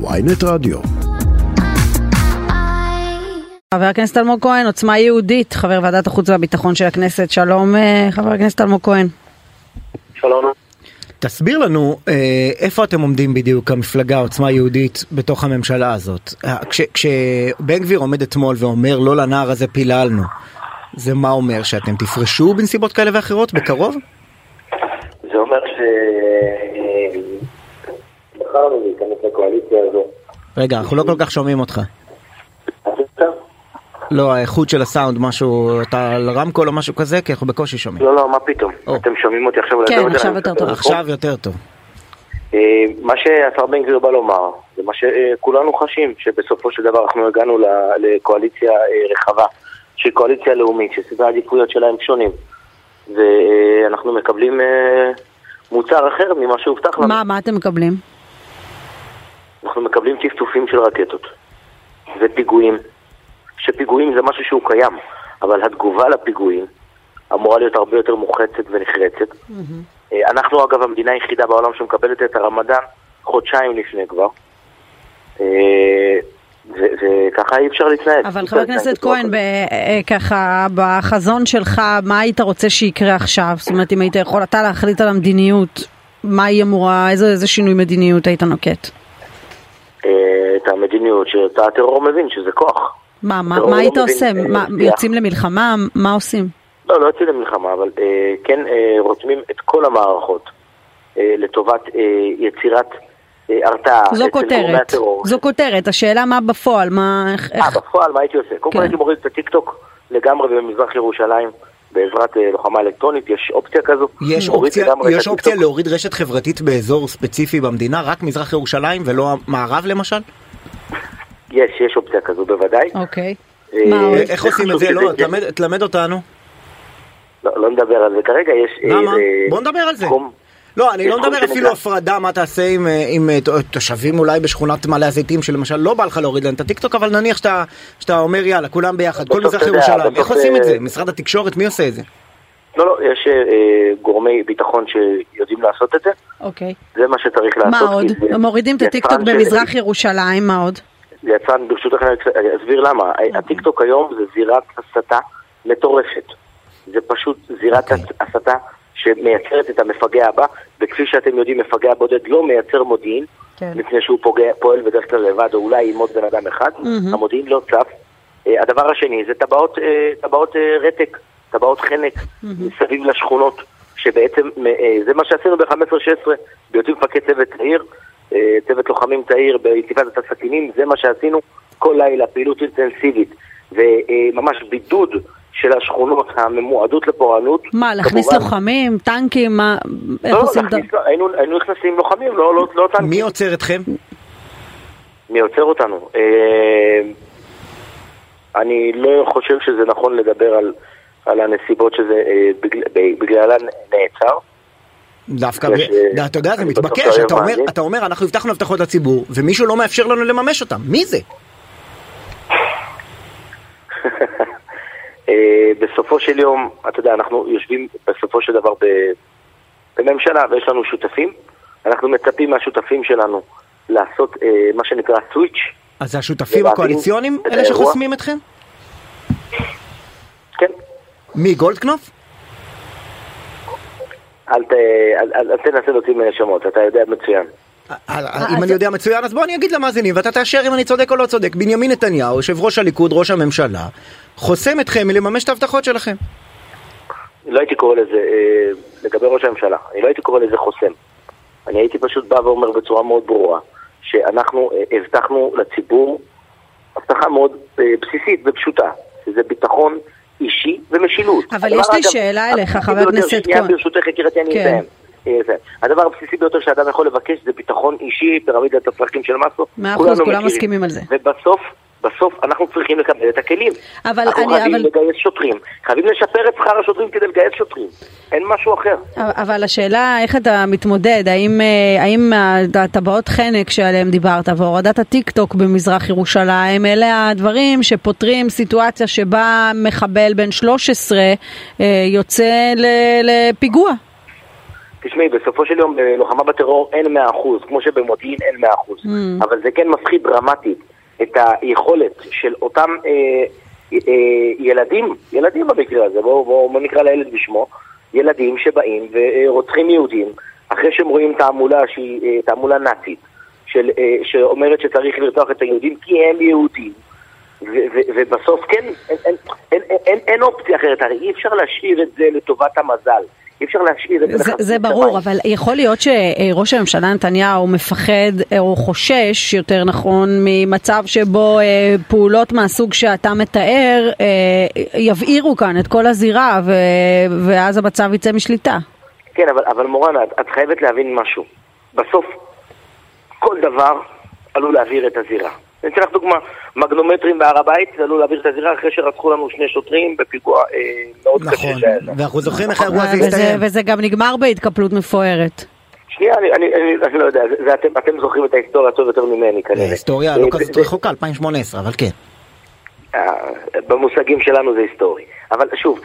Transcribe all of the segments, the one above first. וויינט רדיו. חבר הכנסת אלמוג כהן, עוצמה יהודית, חבר ועדת החוץ והביטחון של הכנסת. שלום חבר הכנסת אלמוג כהן. שלום. תסביר לנו איפה אתם עומדים בדיוק המפלגה עוצמה יהודית בתוך הממשלה הזאת. כשבן גביר עומד אתמול ואומר לא לנער הזה פיללנו, זה מה אומר? שאתם תפרשו בנסיבות כאלה ואחרות בקרוב? זה אומר שבחרנו להיכנס לקואליציה הזו. רגע, אנחנו לא כל כך שומעים אותך. לא, האיכות של הסאונד, משהו, אתה על רמקול או משהו כזה, כי אנחנו בקושי שומעים. לא, מה פתאום? אתם שומעים אותי עכשיו? כן, עכשיו יותר טוב. עכשיו יותר טוב. מה שהשר בן גביר בא לומר, זה מה שכולנו חשים, שבסופו של דבר אנחנו הגענו לקואליציה רחבה, שהיא קואליציה לאומית, שסדרי העדיפויות שלהם שונים, ואנחנו מקבלים מוצר אחר ממה שהובטח לנו. מה אתם מקבלים? אנחנו מקבלים טפטופים של רקטות ופיגועים. שפיגועים זה משהו שהוא קיים, אבל התגובה לפיגועים אמורה להיות הרבה יותר מוחצת ונחרצת. אנחנו אגב המדינה היחידה בעולם שמקבלת את הרמדאן חודשיים לפני כבר, וככה אי אפשר להתנהל. אבל חבר הכנסת כהן, ככה בחזון שלך, מה היית רוצה שיקרה עכשיו? זאת אומרת, אם היית יכול אתה להחליט על המדיניות, מה היא אמורה, איזה שינוי מדיניות היית נוקט? את המדיניות שאתה הטרור מבין שזה כוח. מה היית עושה? יוצאים למלחמה? מה עושים? לא יוצאים למלחמה, אבל כן רותמים את כל המערכות לטובת יצירת הרתעה. זו כותרת, השאלה מה בפועל? בפועל מה הייתי עושה? קודם כל הייתי מוריד את הטיקטוק לגמרי במזרח ירושלים בעזרת לוחמה אלקטרונית. יש אופציה כזו? יש אופציה להוריד רשת חברתית באזור ספציפי במדינה, רק מזרח ירושלים ולא המערב למשל? יש אופציה כזו בוודאי. אוקיי. איך עושים את זה? לא, תלמד אותנו. לא נדבר על זה כרגע. למה? בוא נדבר על זה. לא, אני לא מדבר אפילו הפרדה, מה תעשה עם תושבים אולי בשכונת מעלה הזיתים, שלמשל לא בא לך להוריד להם את הטיקטוק, אבל נניח שאתה אומר יאללה, כולם ביחד, כל מזרח ירושלים. איך עושים את זה? משרד התקשורת, מי עושה את זה? לא, יש גורמי ביטחון שיודעים לעשות את זה. אוקיי. זה מה שצריך לעשות. מה עוד? מורידים את הטיקטוק במזרח ירושלים, מה עוד? יצאן, ברשות אחרי, אסביר למה. הטיקטוק היום זה זירת הסתה מטורפת. זה פשוט זירת הסתה שמייצרת את המפגע הבא, וכפי שאתם יודעים, מפגע בודד לא מייצר מודיעין, מפני שהוא פועל בדרך כלל לבד, או אולי עם עוד בן אדם אחד, המודיעין לא צף. הדבר השני, זה טבעות רתק, טבעות חנק, מסביב לשכונות, שבעצם, זה מה שעשינו ב-15-16, ביוצאים פקד צוות העיר, צוות לוחמים תאיר ביציבת הסכינים, זה מה שעשינו כל לילה, פעילות אינטנסיבית וממש בידוד של השכונות המועדות לפורענות. מה, להכניס לוחמים, טנקים? לא, היינו נכנסים לוחמים, לא טנקים. מי עוצר אתכם? מי עוצר אותנו? אני לא חושב שזה נכון לדבר על הנסיבות שזה בגללן נעצר. דווקא, אתה יודע, זה מתבקש. אתה אומר, אנחנו הבטחנו הבטחות לציבור ומישהו לא מאפשר לנו לממש אותם. מי זה? בסופו של יום, אתה יודע, אנחנו יושבים בסופו של דבר בממשלה ויש לנו שותפים. אנחנו מצפים מהשותפים שלנו לעשות מה שנקרא סוויץ'. אז זה השותפים הקואליציונים אלה שחוסמים אתכם? כן. מי, גולדקנופ? אל תנסה להוציא מן השמות, אתה יודע מצוין. אם אני יודע מצוין, אז בוא אני אגיד למאזינים, ואתה תאשר אם אני צודק או לא צודק. בנימין נתניהו, יושב ראש הליכוד, ראש הממשלה, חוסם אתכם מלממש את ההבטחות שלכם. לא הייתי קורא לזה, לגבי ראש הממשלה, אני לא הייתי קורא לזה חוסם. אני הייתי פשוט בא ואומר בצורה מאוד ברורה, שאנחנו הבטחנו לציבור הבטחה מאוד בסיסית ופשוטה, שזה ביטחון אישי ומשילות. אבל יש לי שאלה אליך, חבר הכנסת כהן. ברשותך, יקירתי, אני אסיים. הדבר הבסיסי ביותר שאדם יכול לבקש זה ביטחון אישי, פירמידת הצרכים של מאסלו. 100%, כולם מסכימים על זה. ובסוף אנחנו צריכים לקבל את הכלים. אנחנו חייבים לגייס שוטרים. חייבים לשפר את שכר השוטרים כדי לגייס שוטרים. אין משהו אחר. אבל השאלה, איך אתה מתמודד? האם הטבעות חנק שעליהם דיברת והורדת הטיקטוק במזרח ירושלים, אלה הדברים שפותרים סיטואציה שבה מחבל בן 13 יוצא לפיגוע? תשמעי, בסופו של יום בלוחמה בטרור אין 100%, כמו שבמודיעין אין 100%. אבל זה כן מפחיד דרמטית את היכולת של אותם ילדים במקרה הזה, בואו נקרא לילד בשמו, ילדים שבאים ורוצחים יהודים, אחרי שהם רואים תעמולה שהיא תעמולה נאצית, שאומרת שצריך לרצוח את היהודים כי הם יהודים. ובסוף כן, אין אופציה אחרת, הרי אי אפשר להשאיר את זה לטובת המזל. זה ברור, אבל יכול להיות שראש הממשלה נתניהו מפחד או חושש יותר נכון ממצב שבו פעולות מהסוג שאתה מתאר יבעירו כאן את כל הזירה ואז המצב יצא משליטה. כן, אבל מורן, את חייבת להבין משהו. בסוף כל דבר עלול להעביר את הזירה. נצא לך דוגמה, מגנומטרים בער הבית, עלו להעביר את הזירה אחרי שרצחו לנו 2 שוטרים בפיגוע מאוד קשה. נכון, ואנחנו זוכרים איך האירוע הזה הסתיים. וזה גם נגמר בהתקפלות מפוארת. שנייה, אני לא יודע, אתם זוכרים את ההיסטוריה טוב יותר ממני כנראה. ההיסטוריה לא כזאת רחוקה, 2018, אבל כן. במושגים שלנו זה היסטורי. אבל שוב,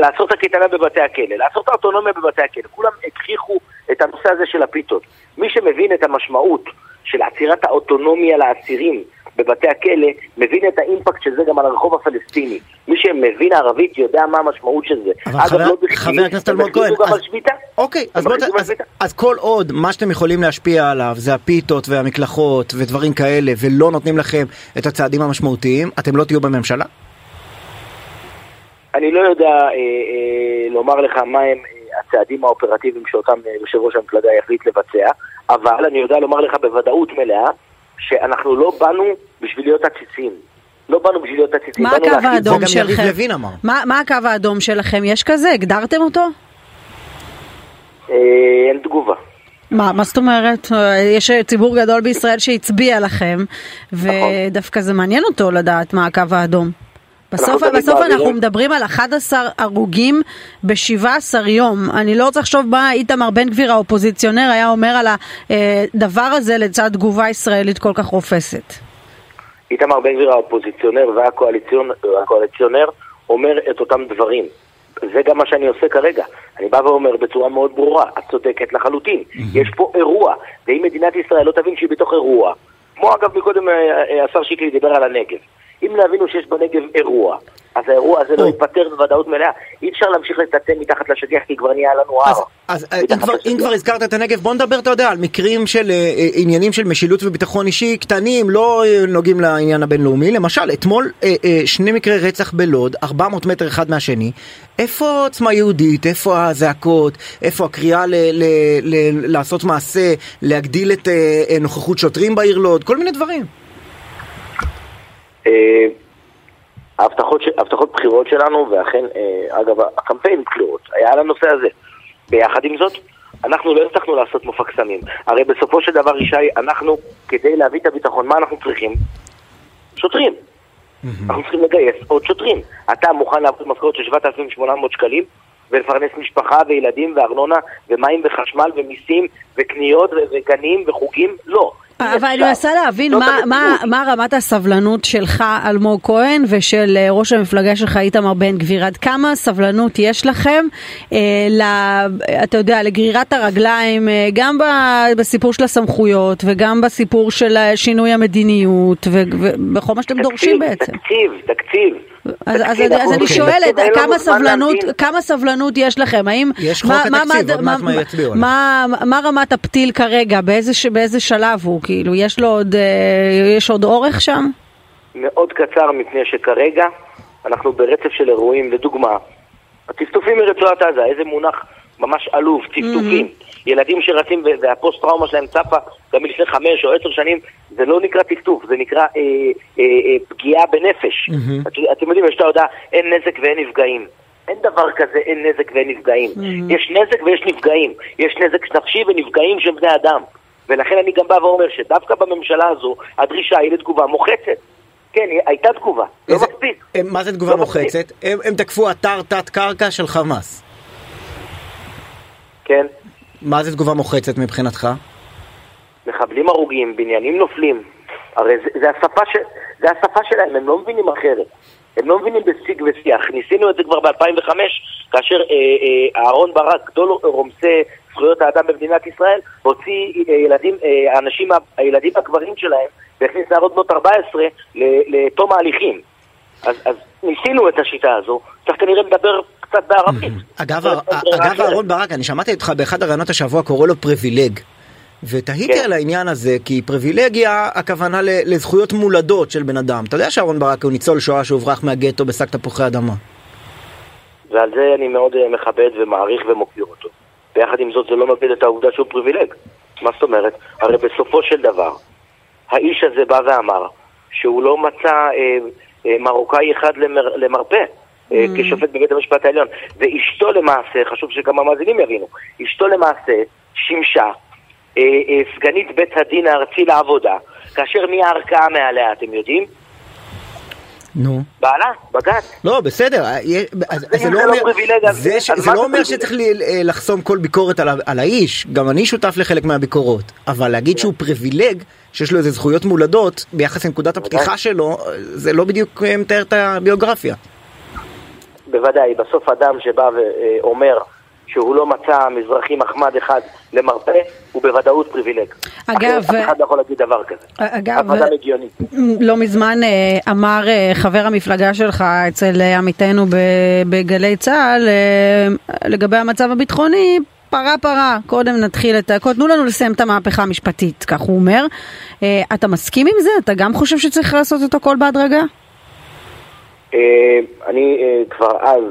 לעשות את הקטנה בבתי הכלא, לעשות את האוטונומיה בבתי הכלא, כולם הכריחו את הנושא הזה של הפיתות. מי שמבין את המשמעות של עצירת האוטונומיה לאסירים בבתי הכלא, מבין את האימפקט של זה גם על הרחוב הפלסטיני. מי שמבין ערבית יודע מה המשמעות של זה. אבל חבר הכנסת אלמוג כהן, אוקיי, אז כל עוד מה שאתם יכולים להשפיע עליו זה הפיתות והמקלחות ודברים כאלה, ולא נותנים לכם את הצעדים המשמעותיים, אתם לא תהיו בממשלה? אני לא יודע לומר לך מה הם הצעדים האופרטיביים שאותם יושב ראש המפלגה יחליט לבצע, אבל אני יודע לומר לך בוודאות מלאה שאנחנו לא באנו בשביל להיות עציצים. לא באנו בשביל להיות עציצים. מה הקו האדום שלכם? מה הקו האדום שלכם? יש כזה? הגדרתם אותו? אין תגובה. מה זאת אומרת? יש ציבור גדול בישראל שהצביע לכם, ודווקא זה מעניין אותו לדעת מה הקו האדום. בסוף אנחנו מדברים על 11 הרוגים ב-17 יום. אני לא רוצה לחשוב מה איתמר בן גביר האופוזיציונר היה אומר על הדבר הזה לצד תגובה ישראלית כל כך רופסת. איתמר בן גביר האופוזיציונר והקואליציונר אומר את אותם דברים. זה גם מה שאני עושה כרגע. אני בא ואומר בצורה מאוד ברורה, את צודקת לחלוטין. יש פה אירוע, ואם מדינת ישראל לא תבין שהיא בתוך אירוע, כמו אגב מקודם השר שיקלי דיבר על הנגב, אם להבינו שיש בנגב אירוע, אז האירוע הזה לא ייפטר בוודאות מלאה. אי אפשר להמשיך לטעתם מתחת לשטיח, כי כבר נהיה לנו הר. אז אם כבר הזכרת את הנגב, בוא נדבר, אתה יודע, על מקרים של עניינים של משילות וביטחון אישי קטנים, לא נוגעים לעניין הבינלאומי. למשל, אתמול 2 מקרי רצח בלוד, 400 מטר אחד מהשני. איפה עוצמה יהודית? איפה הזעקות? איפה הקריאה לעשות מעשה, להגדיל את נוכחות שוטרים בעיר לוד? כל מיני דברים. הבטחות בחירות שלנו, ואכן, אגב, הקמפיין בחירות היה על הנושא הזה. ביחד עם זאת, אנחנו לא הצלחנו לעשות מופקסמים. הרי בסופו של דבר, ישי, אנחנו, כדי להביא את הביטחון, מה אנחנו צריכים? שוטרים. אנחנו צריכים לגייס עוד שוטרים. אתה מוכן לעבוד משכורת של 7,800 שקלים, ולפרנס משפחה וילדים וארנונה, ומים וחשמל ומיסים, וקניות וגנים וחוגים? לא. אבל אני מנסה להבין מה רמת הסבלנות שלך, אלמוג כהן, ושל ראש המפלגה שלך, איתמר בן גביר. עד כמה סבלנות יש לכם, אתה יודע, לגרירת הרגליים, גם בסיפור של הסמכויות, וגם בסיפור של שינוי המדיניות, ובכל מה שאתם דורשים בעצם. תקציב. אז אני שואלת, כמה סבלנות יש לכם? יש חוק התקציב, עוד מעט מה יצביעו. מה רמת הפתיל כרגע? באיזה שלב הוא? כאילו, יש עוד אורך שם? מאוד קצר, מפני שכרגע אנחנו ברצף של אירועים, לדוגמה, הטפטופים מרצועת עזה, איזה מונח ממש עלוב, טפטופים. ילדים שרצים והפוסט-טראומה שלהם צפה גם לפני 5 או 10 שנים, זה לא נקרא טפטוף, זה נקרא פגיעה בנפש. אתם יודעים, יש את ההודעה, אין נזק ואין נפגעים. אין דבר כזה, אין נזק ואין נפגעים. יש נזק ויש נפגעים. יש נזק נפשי ונפגעים של בני אדם. ולכן אני גם בא ואומר שדווקא בממשלה הזו, הדרישה היא לתגובה מוחצת. כן, הייתה תגובה, לא מספיק. מה זה תגובה מוחצת? הם תקפו אתר תת-קרקע של חמאס. כן. מה זה תגובה מוחצת מבחינתך? מחבלים הרוגים, בניינים נופלים. הרי זה השפה שלהם, הם לא מבינים אחרת. הם לא מבינים בשיג ושיח. ניסינו את זה כבר ב-2005, כאשר אהרון ברק, גדול רומסי זכויות האדם במדינת ישראל, הוציא הילדים הקברים שלהם, והכניס נערות בנות 14 לתום ההליכים. אז ניסינו את השיטה הזו, צריך כנראה לדבר קצת בערבית. אגב, אהרון ברק, אני שמעתי אותך באחד הרעיונות השבוע, קורא לו פריבילג. ותהיתי על העניין הזה, כי פריבילגיה הכוונה לזכויות מולדות של בן אדם. אתה יודע שאהרון ברק הוא ניצול שואה שהוברח מהגטו בשק תפוחי אדמה. ועל זה אני מאוד מכבד ומעריך ומוקיר אותו. ביחד עם זאת זה לא מבדיל את העובדה שהוא פריבילג. מה זאת אומרת? הרי בסופו של דבר, האיש הזה בא ואמר שהוא לא מצא מרוקאי אחד למרפא. כשופט בבית המשפט העליון. ואשתו למעשה, חשוב שגם המאזינים יבינו, אשתו למעשה שימשה סגנית בית הדין הארצי לעבודה, כאשר מי הערכאה מעליה, אתם יודעים? נו. בעלה, בגץ. לא, בסדר. זה לא אומר שצריך לחסום כל ביקורת על האיש, גם אני שותף לחלק מהביקורות, אבל להגיד שהוא פריבילג, שיש לו איזה זכויות מולדות, ביחס לנקודת הפתיחה שלו, זה לא בדיוק מתאר את הביוגרפיה. בוודאי, בסוף אדם שבא ואומר, שהוא לא מצא מזרחים אחמד אחד למרפא, הוא בוודאות פריבילג. אגב, אחד יכול להגיד דבר כזה. אגב, לא מזמן אמר חבר המפלגה שלך אצל עמיתנו בגלי צהל, לגבי המצב הביטחוני, פרה פרה, קודם נתחיל את הכל, תנו לנו לסיים את המהפכה המשפטית, כך הוא אומר. אתה מסכים עם זה? אתה גם חושב שצריך לעשות את הכל בהדרגה? אני כבר אז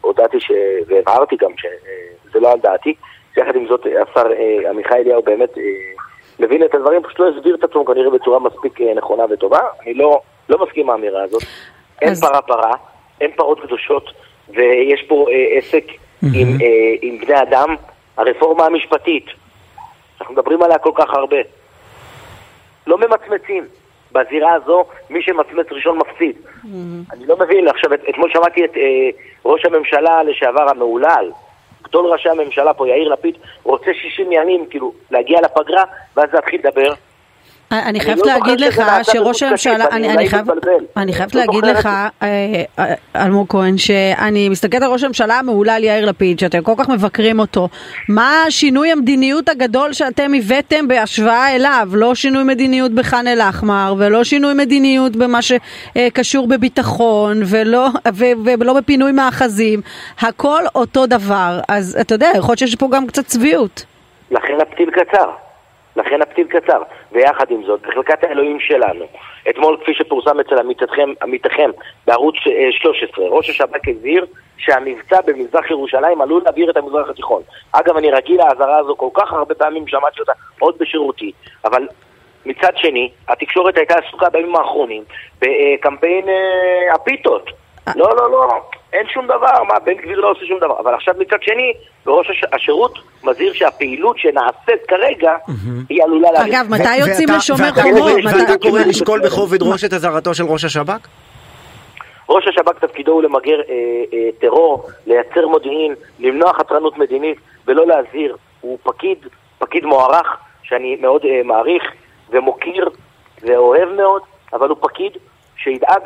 הודעתי והבהרתי גם שזה לא על דעתי, שיחד עם זאת השר עמיחי אליהו באמת מבין את הדברים, פשוט לא הסביר את עצמו כנראה בצורה מספיק נכונה וטובה. אני לא מסכים מהאמירה הזאת. אין פרה פרה, אין פרות קדושות, ויש פה עסק עם בני אדם. הרפורמה המשפטית אנחנו מדברים עליה כל כך הרבה, לא ממצמצים בזירה הזו, מי שמצמץ ראשון מפסיד. אני לא מבין, עכשיו, אתמול שמעתי את ראש הממשלה לשעבר המעולל, גדול ראשי הממשלה פה, יאיר לפיד, רוצה 60 ימים, כאילו, להגיע לפגרה, ואז להתחיל לדבר. אני חייבת להגיד לך שראש הממשלה, אני חייבת להגיד לך, אלמוג כהן, שאני מסתכלת על ראש הממשלה המעולל יאיר לפיד, שאתם כל כך מבקרים אותו. מה שינוי המדיניות הגדול שאתם הבאתם בהשוואה אליו? לא שינוי מדיניות בח'אן אל-אחמר, ולא שינוי מדיניות במה שקשור בביטחון, ולא בפינוי מאחזים. הכל אותו דבר. אז אתה יודע, יכול להיות שיש פה גם קצת צביעות. לכן הפתיל קצר, ויחד עם זאת, בחלקת האלוהים שלנו, אתמול כפי שפורסם אצל עמיתכם בערוץ 13, ראש השב"כ הזהיר שהמבצע במזרח ירושלים עלול להבעיר את המזרח התיכון. אגב, אני רגיל להזהרה הזו, כל כך הרבה פעמים שמעתי אותה עוד בשירותי, אבל מצד שני, התקשורת הייתה עסוקה בימים האחרונים בקמפיין הפיתות. לא, אין שום דבר, בן גביר לא עושה שום דבר. אבל עכשיו מצד שני, בראש השירות מזהיר שהפעילות שנעשית כרגע היא עלולה להגיד. אגב, מתי יוצאים לשומר חומות? ואתה קורא לשקול בחובד ראש את הזהרתו של ראש השב"כ? ראש השב"כ תפקידו הוא למגר טרור, לייצר מודיעין, למנוע חתרנות מדינית ולא להזהיר. הוא פקיד מוערך שאני מאוד מעריך ומוקיר ואוהב מאוד, אבל הוא פקיד שידאג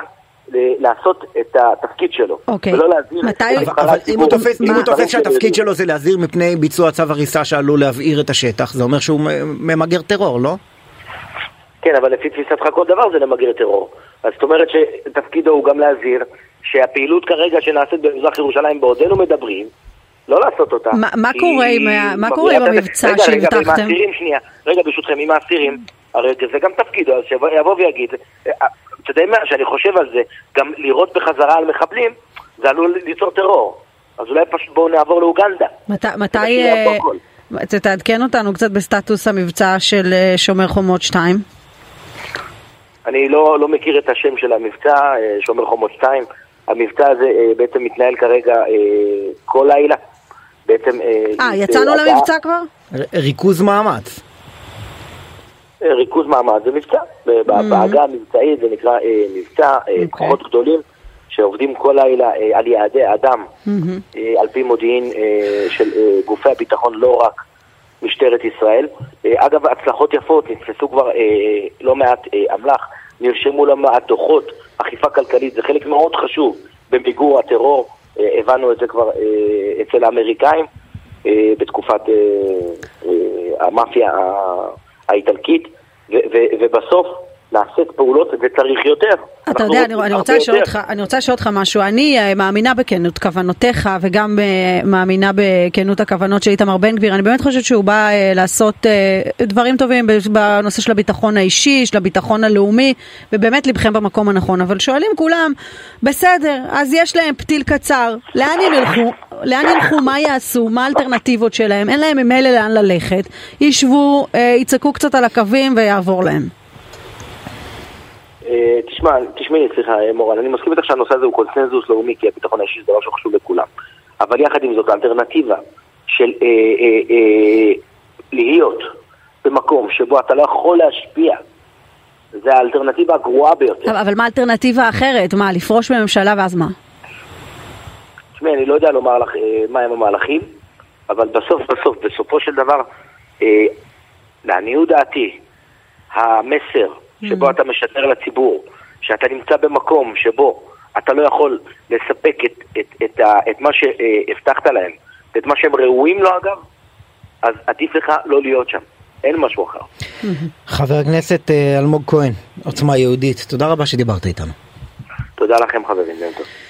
לעשות את התפקיד שלו. ולא להזהיר. אבל אם הוא תופס שהתפקיד שלו זה להזהיר מפני ביצוע צו הריסה שעלול להבעיר את השטח, זה אומר שהוא ממגר טרור, לא? כן, אבל לפי תפיסתך כל דבר זה למגר טרור. אז זאת אומרת שתפקידו הוא גם להזהיר שהפעילות כרגע שנעשית במזרח ירושלים בעודנו מדברים, לא לעשות אותה. מה קורה עם המבצע שהבטחתם? רגע, ברשותכם, עם האסירים, הרי זה גם תפקידו, אז שיבוא ויגיד, אתה יודע מה, שאני חושב על זה, גם לראות בחזרה על מחבלים, זה עלול ליצור טרור. אז אולי פשוט בואו נעבור לאוגנדה. מתי, תעדכן אותנו קצת בסטטוס המבצע של שומר חומות 2? אני לא מכיר את השם של המבצע, שומר חומות 2. המבצע הזה בעצם מתנהל כרגע כל לילה. יצאנו למבצע כבר? ריכוז מאמץ. ריכוז מעמד זה מבצע, בהגה המבצעית זה נקרא מבצע, כוחות גדולים שעובדים כל לילה על יעדי אדם, על פי מודיעין של גופי הביטחון, לא רק משטרת ישראל. אגב, הצלחות יפות, נתפסו כבר לא מעט אמל"ח, נרשמו למה הדוחות, אכיפה כלכלית, זה חלק מאוד חשוב במיגור הטרור, הבנו את זה כבר אצל האמריקאים, בתקופת המאפיה האיטלקית, ובסוף נעשית פעולות, זה צריך יותר. אתה יודע, אני רוצה לשאול אותך משהו. אני מאמינה בכנות כוונותיך, וגם מאמינה בכנות הכוונות של איתמר בן גביר. אני באמת חושבת שהוא בא לעשות דברים טובים בנושא של הביטחון האישי, של הביטחון הלאומי, ובאמת לבכם במקום הנכון. אבל שואלים כולם, בסדר, אז יש להם פתיל קצר, לאן הם ילכו? לאן ילכו? מה יעשו? מה האלטרנטיבות שלהם? אין להם ממילא לאן ללכת. יישבו, יצעקו קצת על הקווים ויעבור להם. תשמעי, סליחה, מורן, אני מסכים איתך שהנושא הזה הוא קונצנזוס לאומי, כי הביטחון האישי זה דבר שחשוב לכולם. אבל יחד עם זאת, האלטרנטיבה של להיות במקום שבו אתה לא יכול להשפיע, זה האלטרנטיבה הגרועה ביותר. אבל מה האלטרנטיבה האחרת? מה, לפרוש בממשלה ואז מה? תשמעי, אני לא יודע לומר לך מה הם המהלכים, אבל בסופו של דבר, לעניות דעתי, המסר שבו אתה משדר לציבור, שאתה נמצא במקום שבו אתה לא יכול לספק את מה שהבטחת להם, את מה שהם ראויים לו אגב, אז עדיף לך לא להיות שם. אין משהו אחר. חבר הכנסת אלמוג כהן, עוצמה יהודית, תודה רבה שדיברת איתנו. תודה לכם חברים.